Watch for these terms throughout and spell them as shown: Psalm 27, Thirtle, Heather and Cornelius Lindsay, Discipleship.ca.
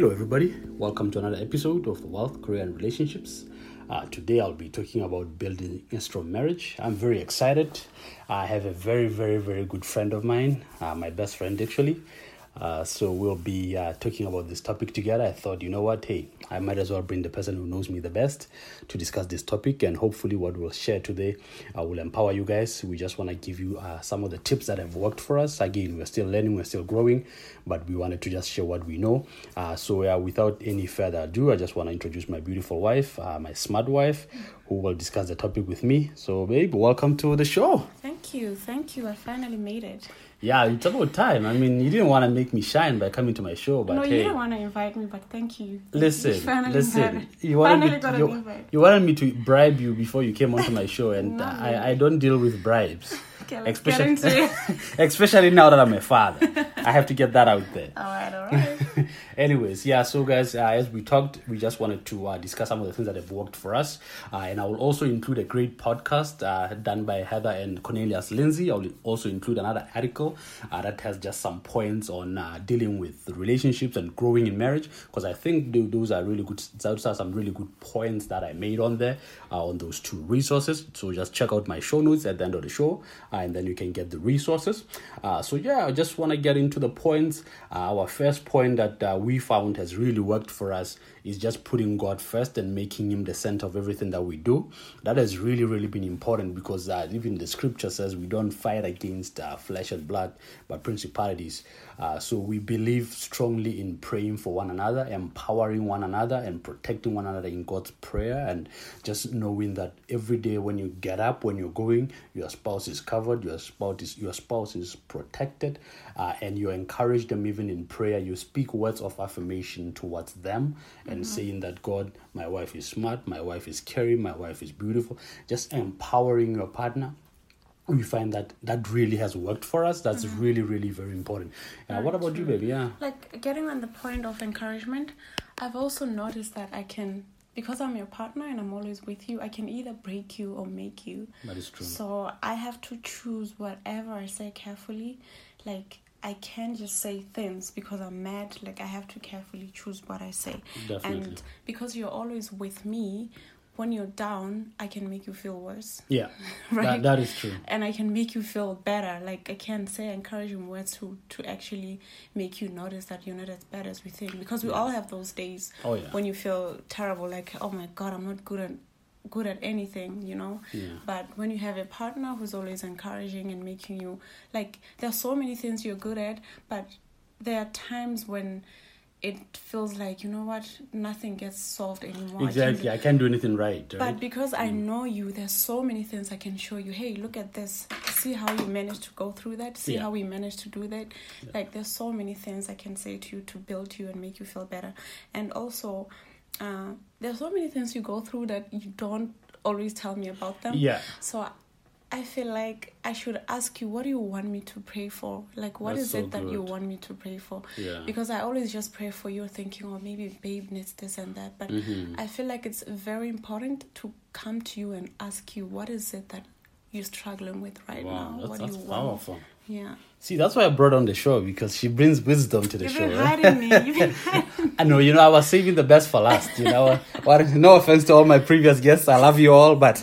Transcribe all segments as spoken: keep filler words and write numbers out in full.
Hello everybody, welcome to another episode of Wealth, Career and Relationships. Uh, today I'll be talking about building instrumental marriage. I'm very excited. I have a very, very, very good friend of mine, uh, my best friend actually. Uh, so we'll be uh, talking about this topic together. I thought, you know what, hey, I might as well bring the person who knows me the best to discuss this topic. And hopefully what we'll share today uh, will empower you guys. We just want to give you uh, some of the tips that have worked for us. Again, we're still learning, we're still growing, but we wanted to just share what we know. Uh, so uh, without any further ado, I just want to introduce my beautiful wife, uh, my smart wife, who will discuss the topic with me. So, babe, welcome to the show. Thank you. Thank you. I finally made it. Yeah, it's about time. I mean, you didn't want to make me shine by coming to my show, but no, you hey, didn't want to invite me, but thank you. Listen, you finally listen. You wanted, me, you, you wanted me to bribe you before you came onto my show, and no, I, I don't deal with bribes. Okay, let's especially, get into it. Especially now that I'm a father. I have to get that out there. All right, all right. Anyways, yeah, so guys, uh, as we talked, we just wanted to uh, discuss some of the things that have worked for us. Uh, and I will also include a great podcast uh, done by Heather and Cornelius Lindsay. I will also include another article uh, that has just some points on uh, dealing with relationships and growing in marriage, because I think those are really good, those are some really good points that I made on there, uh, on those two resources. So just check out my show notes at the end of the show, uh, and then you can get the resources. Uh, so yeah, I just want to get into to the points. Uh, our first point that uh, we found has really worked for us is just putting God first and making him the center of everything that we do. That has really, really been important, because uh, even the scripture says we don't fight against uh, flesh and blood, but principalities. Uh, so we believe strongly in praying for one another, empowering one another, and protecting one another in God's prayer, and just knowing that every day when you get up, when you're going, your spouse is covered, your spouse is, your spouse is protected, uh, and you encourage them even in prayer. You speak words of affirmation towards them, and mm-hmm. saying that, God, my wife is smart, my wife is caring, my wife is beautiful. Just empowering your partner. We find that that really has worked for us. That's mm-hmm. really, really very important. Uh, what about true. you, baby? Yeah. Like, getting on the point of encouragement, I've also noticed that I can, because I'm your partner and I'm always with you, I can either break you or make you. That is true. So I have to choose whatever I say carefully. Like, I can't just say things because I'm mad. Like, I have to carefully choose what I say. Definitely. And because you're always with me, when you're down, I can make you feel worse. Yeah, right? that, that is true. And I can make you feel better. Like, I can say encouraging words to, to actually make you notice that you're not as bad as we think. Because we yeah. all have those days oh, yeah. when you feel terrible. Like, oh my God, I'm not good at good at anything, you know. Yeah. But when you have a partner who's always encouraging and making you, like, there are so many things you're good at, but there are times when it feels like, you know what, nothing gets solved anymore. Exactly. I can't, I can't do anything right, right? But because I know you, there's so many things I can show you. Hey, look at this. See how you managed to go through that. See yeah. how we managed to do that. Yeah. Like, there's so many things I can say to you to build you and make you feel better. And also, uh, there's so many things you go through that you don't always tell me about them. Yeah. So I feel like I should ask you, what do you want me to pray for? Like, what That's is so it that good. you want me to pray for? Yeah. Because I always just pray for you, thinking, oh, maybe babe needs this and that. But mm-hmm. I feel like it's very important to come to you and ask you, what is it that you're struggling with right wow, now? That's, what that's you powerful. Want? Yeah. See, that's why I brought on the show, because she brings wisdom to the You've show. You've been hiding me. You've been hiding me. I know, you know, I was saving the best for last, you know. No offense to all my previous guests. I love you all. But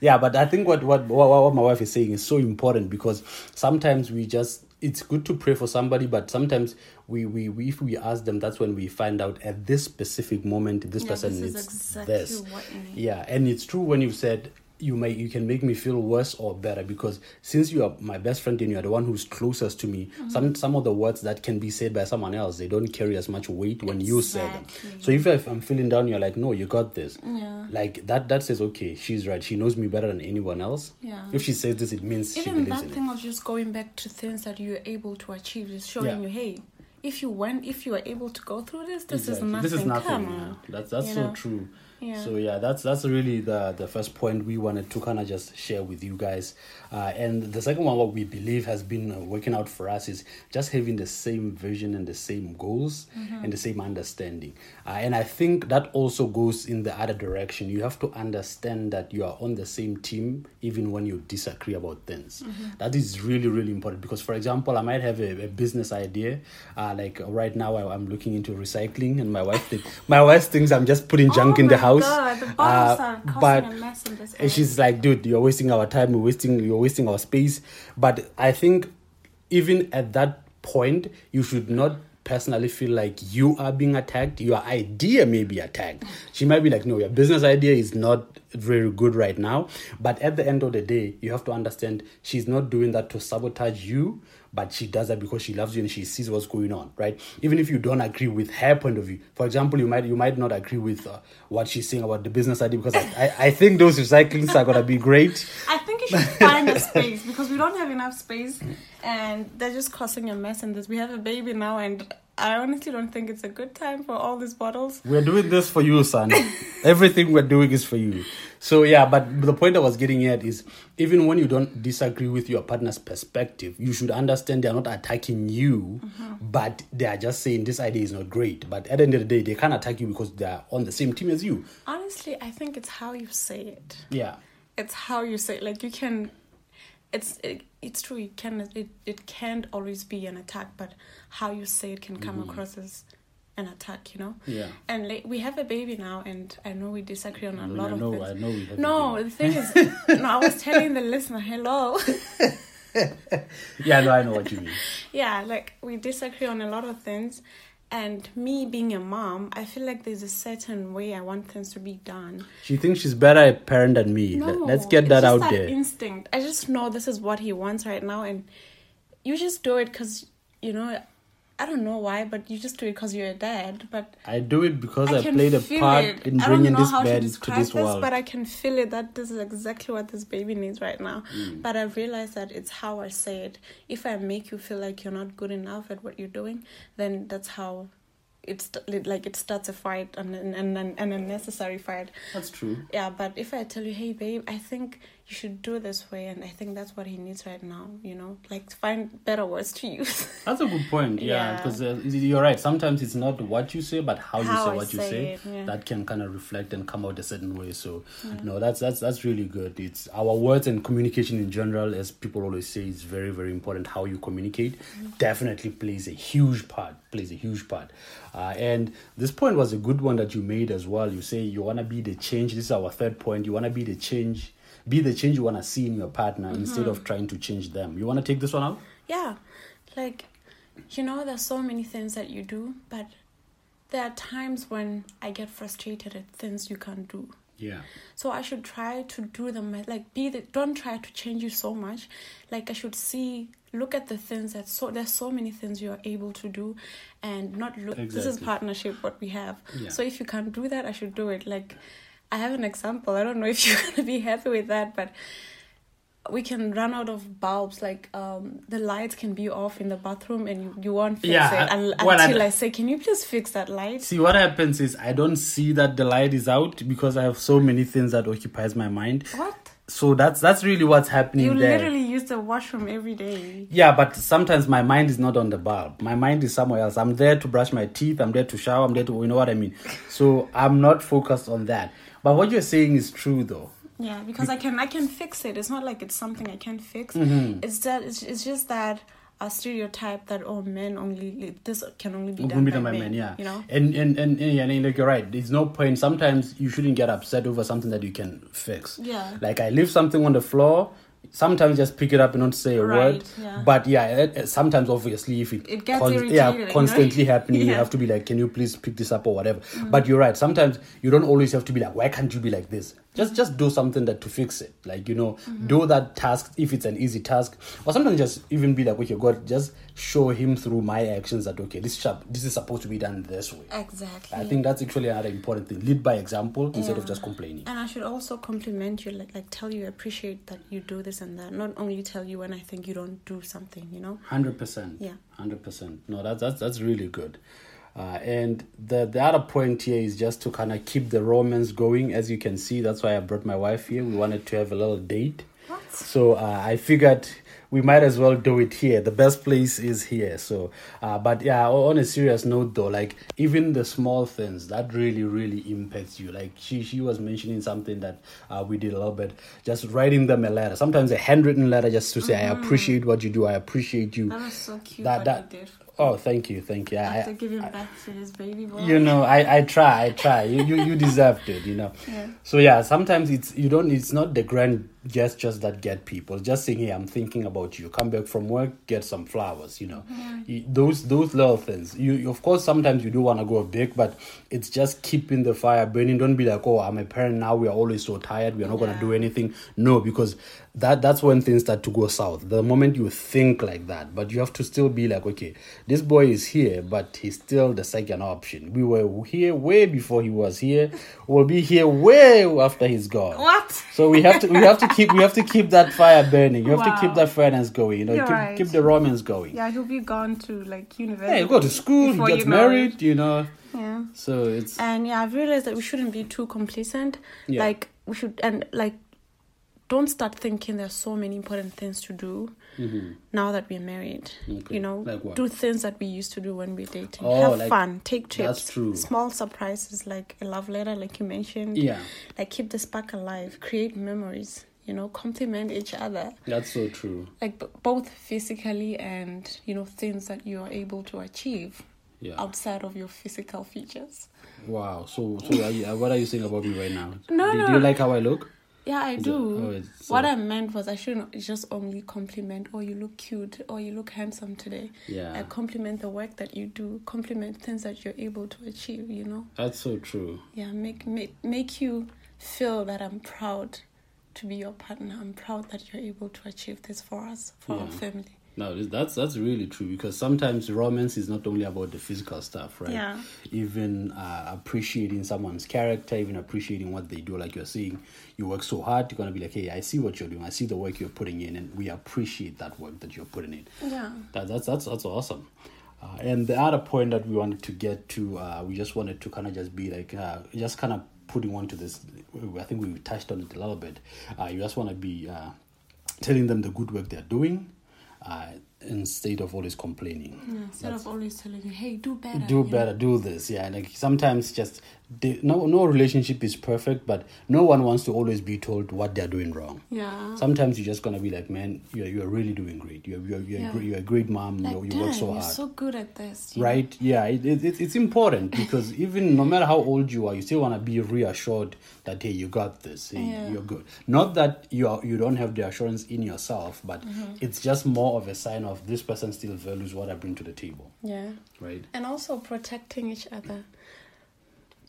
yeah, but I think what, what, what, what my wife is saying is so important, because sometimes we just, it's good to pray for somebody, but sometimes we, we, we if we ask them, that's when we find out at this specific moment, this yeah, person needs this. Exactly this. What you need. Yeah, and it's true when you've said, you may you can make me feel worse or better, because since you are my best friend and you are the one who's closest to me, mm-hmm. some some of the words that can be said by someone else, they don't carry as much weight when exactly. you say them. So if, if I'm feeling down, you're like, no, you got this. Yeah. Like that that says, okay, she's right. She knows me better than anyone else. Yeah. If she says this, it means even she believes in it. Even that thing of just going back to things that you're able to achieve is showing yeah. you, hey, if you went, if you are able to go through this, this exactly. is nothing. This is nothing. Yeah. That's that's you so know? true. Yeah. So yeah, that's that's really the the first point we wanted to kind of just share with you guys. Uh, and the second one, what we believe has been working out for us, is just having the same vision and the same goals, mm-hmm. and the same understanding. Uh, and I think that also goes in the other direction. You have to understand that you are on the same team, even when you disagree about things. Mm-hmm. That is really, really important, because, for example, I might have a, a business idea. Uh, like right now, I, I'm looking into recycling, and my wife think, my wife thinks I'm just putting junk oh in the house. God, the uh, but a mess in this and she's like, dude, you're wasting our time, you're wasting you're wasting our space. But I think even at that point, you should not personally feel like you are being attacked. Your idea may be attacked. She might be like, no, your business idea is not very good right now. But at the end of the day, you have to understand she's not doing that to sabotage you, but she does that because she loves you and she sees what's going on, right? Even if you don't agree with her point of view. For example, you might you might not agree with uh, what she's saying about the business idea, because I, I, I think those recyclings are going to be great. I think you should find a space, because we don't have enough space and they're just causing a mess in this. We have a baby now, and I honestly don't think it's a good time for all these bottles. We're doing this for you, son. Everything we're doing is for you. So yeah, but the point I was getting at is, even when you don't disagree with your partner's perspective, you should understand they are not attacking you, mm-hmm. but they are just saying this idea is not great. But at the end of the day, they can't attack you because they are on the same team as you. Honestly, I think it's how you say it. Yeah. It's how you say it. Like, you can... It's it, it's true. It can it, it can't always be an attack, but how you say it can come mm. across as an attack, you know. Yeah. And like, we have a baby now, and I know we disagree on a lot I know, of things. I know. We have no, a baby. The thing is, no. I was telling the listener, hello. yeah, no, I know what you mean. Yeah, like, we disagree on a lot of things, and me being a mom, I feel like there's a certain way I want things to be done. She thinks she's better a parent than me. No, let's get that out there. It's just that instinct. I just know this is what he wants right now, and you just do it because, you know, I don't know why, but you just do it because you're a dad. But I do it because I, I played a part it. in bringing this man to, to this world. This, but I can feel it that this is exactly what this baby needs right now. Mm. But I realize that it's how I say it. If I make you feel like you're not good enough at what you're doing, then that's how it's like it starts a fight, and an and, and, and unnecessary fight. That's true. Yeah, but if I tell you, hey babe, I think you should do this way, and I think that's what he needs right now, you know, like, find better words to use. That's a good point, yeah, because yeah. uh, you're right. Sometimes it's not what you say, but how, how you say what I you say. say. It, yeah. That can kind of reflect and come out a certain way. So, yeah. no, that's that's that's really good. It's our words and communication in general, as people always say, is very, very important. How you communicate mm-hmm. definitely plays a huge part, plays a huge part. Uh, and this point was a good one that you made as well. You say you want to be the change. This is our third point. You want to be the change. Be the change you want to see in your partner mm-hmm. instead of trying to change them. You want to take this one out? Yeah. Like, you know, there's so many things that you do, but there are times when I get frustrated at things you can't do. Yeah. So I should try to do them, like, be the, don't try to change you so much. Like, I should see, look at the things that, so there's so many things you are able to do, and not look, exactly. This is partnership, what we have. Yeah. So if you can't do that, I should do it. Like, I have an example. I don't know if you're going to be happy with that, but we can run out of bulbs. Like, um, the lights can be off in the bathroom, and you, you won't fix yeah, it un- well, until I, I say, can you please fix that light? See, what happens is I don't see that the light is out because I have so many things that occupies my mind. What? So that's that's really what's happening you there. You literally use the washroom every day. Yeah, but sometimes my mind is not on the bulb. My mind is somewhere else. I'm there to brush my teeth. I'm there to shower. I'm there to, you know what I mean? So I'm not focused on that. But what you're saying is true, though. Yeah, because I can I can fix it. It's not like it's something I can't fix. Mm-hmm. It's that it's, it's just that a stereotype that oh, men only this can only be done, be done by, by men. men yeah, you know. And and and, and, and, and like, you're right. There's no point. Sometimes you shouldn't get upset over something that you can fix. Yeah. Like, I leave something on the floor. Sometimes just pick it up and not say a right, word. Yeah. But yeah, it, it, sometimes obviously if it, it gets con- yeah, constantly right? happening, yeah. You have to be like, can you please pick this up or whatever. Mm-hmm. But you're right. Sometimes you don't always have to be like, why can't you be like this? Just just do something that to fix it. Like, you know, mm-hmm. do that task if it's an easy task. Or sometimes just even be like, okay, God, just show him through my actions that, okay, this shop, this is supposed to be done this way. Exactly. I think that's actually another important thing. Lead by example instead yeah. of just complaining. And I should also compliment you, like, like tell you, appreciate that you do this and that. Not only tell you when I think you don't do something, you know? one hundred percent. Yeah. one hundred percent. No, that's, that's, that's really good. Uh, and the, the other point here is just to kind of keep the romance going. As you can see, that's why I brought my wife here. We wanted to have a little date. What? So uh, I figured we might as well do it here. The best place is here. So, uh, but yeah, on a serious note though, like even the small things that really, really impacts you. Like she, she was mentioning something that uh, we did a little bit, just writing them a letter. Sometimes a handwritten letter just to say, mm-hmm. I appreciate what you do. I appreciate you. That was so cute that, that, you did. Oh, thank you, thank you. I have to give him back to his baby boy. You know, I, I try, I try. You you, you deserved it, you know. Yeah. So yeah, sometimes it's you don't it's not the grand gestures that get people. Just saying, hey, I'm thinking about you. Come back from work, get some flowers, you know. Yeah. You, those those little things. You, you of course sometimes you do want to go big, but it's just keeping the fire burning. Don't be like, oh, I'm a parent now. We are always so tired. We are not yeah. gonna do anything. No, because that that's when things start to go south. The moment you think like that, but you have to still be like, okay. This boy is here, but he's still the second option. We were here way before he was here. We'll be here way after he's gone. What? So we have to we have to keep we have to keep that fire burning. You have wow. to keep that finance going. You know, keep, right. keep the romance going. Yeah, he'll be gone to like university. Yeah, he'll go to school. He gets married. married. You know. Yeah. So it's and yeah, I've realized that we shouldn't be too complacent. Yeah. Like we should and like. Don't start thinking there's so many important things to do mm-hmm. now that we're married. Okay. You know, like do things that we used to do when we're dating. Oh, have like, fun, take trips. That's true. Small surprises like a love letter, like you mentioned. Yeah. Like keep the spark alive, create memories. You know, compliment each other. That's so true. Like b- both physically and you know things that you are able to achieve. Yeah. Outside of your physical features. Wow. So, so are you, what are you saying about me right now? No, do, no. Do you like how I look? Yeah, I do. It, oh, so. What I meant was I shouldn't just only compliment, oh, you look cute, or you look handsome today. Yeah. I compliment the work that you do, compliment things that you're able to achieve, you know? That's so true. Yeah, make make, make you feel that I'm proud to be your partner. I'm proud that you're able to achieve this for us, for yeah. our family. No, that's that's really true because sometimes romance is not only about the physical stuff, right? Yeah. Even uh, appreciating someone's character, even appreciating what they do. Like you're saying, you work so hard, you're going to be like, hey, I see what you're doing. I see the work you're putting in and we appreciate that work that you're putting in. Yeah. That, that's, that's, that's awesome. Uh, and the other point that we wanted to get to, uh, we just wanted to kind of just be like, uh, just kind of putting on to this. I think we touched on it a little bit. Uh, you just want to be uh, telling them the good work they're doing. Uh, instead of always complaining. Yeah, instead That's, of always telling you, hey, do better. Do better, know? do this. Yeah, like sometimes just, they, no no relationship is perfect, but no one wants to always be told what they're doing wrong. Yeah. Sometimes you're just going to be like, man, you're, you're really doing great. You're you're, you're, yeah. a, you're a great mom. Like, you're, you work so hard. You're so good at this. Right? Know? Yeah, it, it it's important because even no matter how old you are, you still want to be reassured that, hey, you got this. Hey, yeah. you're good. Not that you are, you don't have the assurance in yourself, but mm-hmm. it's just more of a sign of this person still values what I bring to the table. Yeah. Right. And also protecting each other.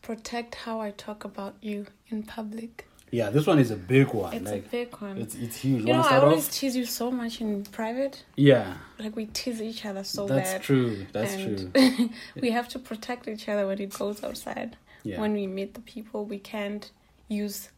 Protect how I talk about you in public. Yeah, this one is a big one. It's like, a big one. It's, it's huge. You, you know, I always off? tease you so much in private. Yeah. Like, we tease each other so That's bad. That's true. That's and true. We have to protect each other when it goes outside. Yeah. When we meet the people, we can't use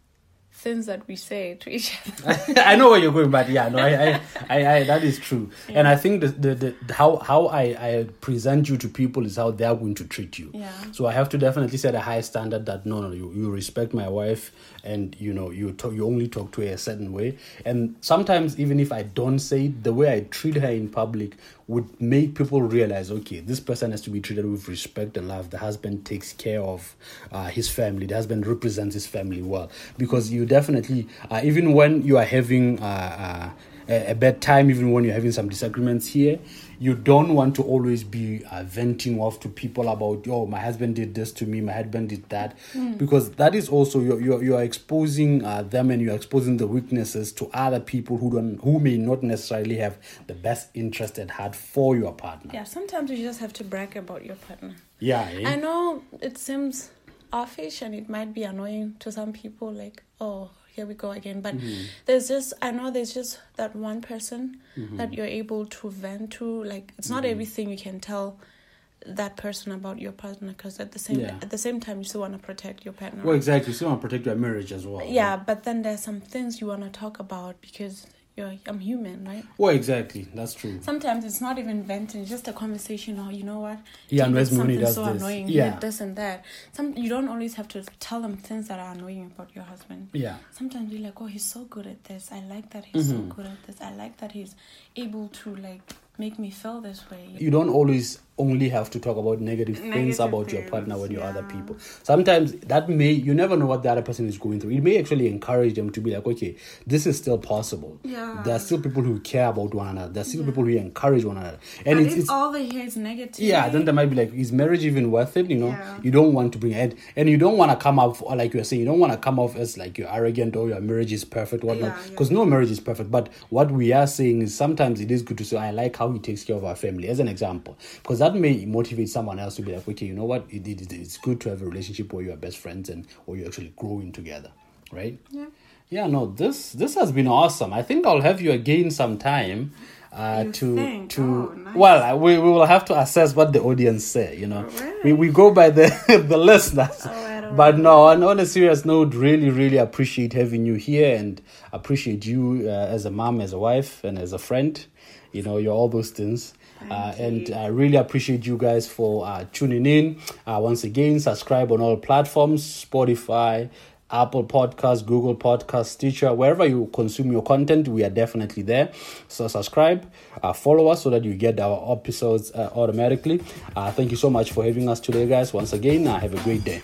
things that we say to each other. I know where you're going, but yeah, no, I, I, I, I that is true. Yeah. And I think the, the, the how how I, I present you to people is how they are going to treat you. Yeah. So I have to definitely set a high standard that no, no, you, you respect my wife, and you know you talk, you only talk to her a certain way. And sometimes even if I don't say it, the way I treat her in public would make people realize, okay, this person has to be treated with respect and love. The husband takes care of uh, his family. The husband represents his family well. Because you definitely, uh, even when you are having uh, uh, a, a bad time, even when you're having some disagreements here, you don't want to always be uh, venting off to people about, oh, my husband did this to me, my husband did that. Mm. Because that is also, you're, you're, you're exposing uh, them and you're exposing the weaknesses to other people who don't, who may not necessarily have the best interest at heart for your partner. Yeah, sometimes you just have to brag about your partner. Yeah. Eh? I know it seems offish and it might be annoying to some people, like, oh, here we go again. But mm-hmm. there's just, I know there's just that one person mm-hmm. that you're able to vent to. Like, it's not mm-hmm. everything you can tell that person about your partner, because at the same yeah. at the same time you still want to protect your partner. Well, exactly. You still want to protect your marriage as well. Yeah, right? But then there's some things you want to talk about because you're, I'm human, right? Well, exactly. That's true. Sometimes it's not even venting. It's just a conversation. Or, you know what? Yeah, and West Mooney does so this. Annoying, yeah. This and that. Some, you don't always have to tell them things that are annoying about your husband. Yeah. Sometimes you're like, oh, he's so good at this. I like that he's mm-hmm. so good at this. I like that he's able to, like, make me feel this way. You don't always only have to talk about negative, negative things about things, your partner when you're yeah. other people. Sometimes that may, you never know what the other person is going through. It may actually encourage them to be like, okay, this is still possible. Yeah. There are still people who care about one another. There are still yeah. people who encourage one another. And, and it's, it's all they hear is negative. Yeah, then they might be like, is marriage even worth it? You know, yeah. you don't want to bring it. And you don't want to come off, or like you were saying, you don't want to come off as like you're arrogant or your marriage is perfect, whatnot. Because yeah, yeah. no marriage is perfect. But what we are saying is sometimes it is good to say, I like how he takes care of our family, as an example. Because that may motivate someone else to be like, okay, you know what? It, it, it's good to have a relationship where you are best friends and where you're actually growing together, right? Yeah. Yeah, no, this this has been awesome. I think I'll have you again sometime. Uh, you to think? to oh, nice. Well, we, we will have to assess what the audience say. You know, really? we we go by the the listeners. Oh, but no, and on a serious note, really, really appreciate having you here and appreciate you uh, as a mom, as a wife, and as a friend. You know, you're all those things. Uh, and I uh, really appreciate you guys for uh, tuning in. Uh, once again, subscribe on all platforms, Spotify, Apple Podcasts, Google Podcasts, Stitcher, wherever you consume your content, we are definitely there. So subscribe, uh, follow us so that you get our episodes uh, automatically. Uh, thank you so much for having us today, guys. Once again, uh, have a great day.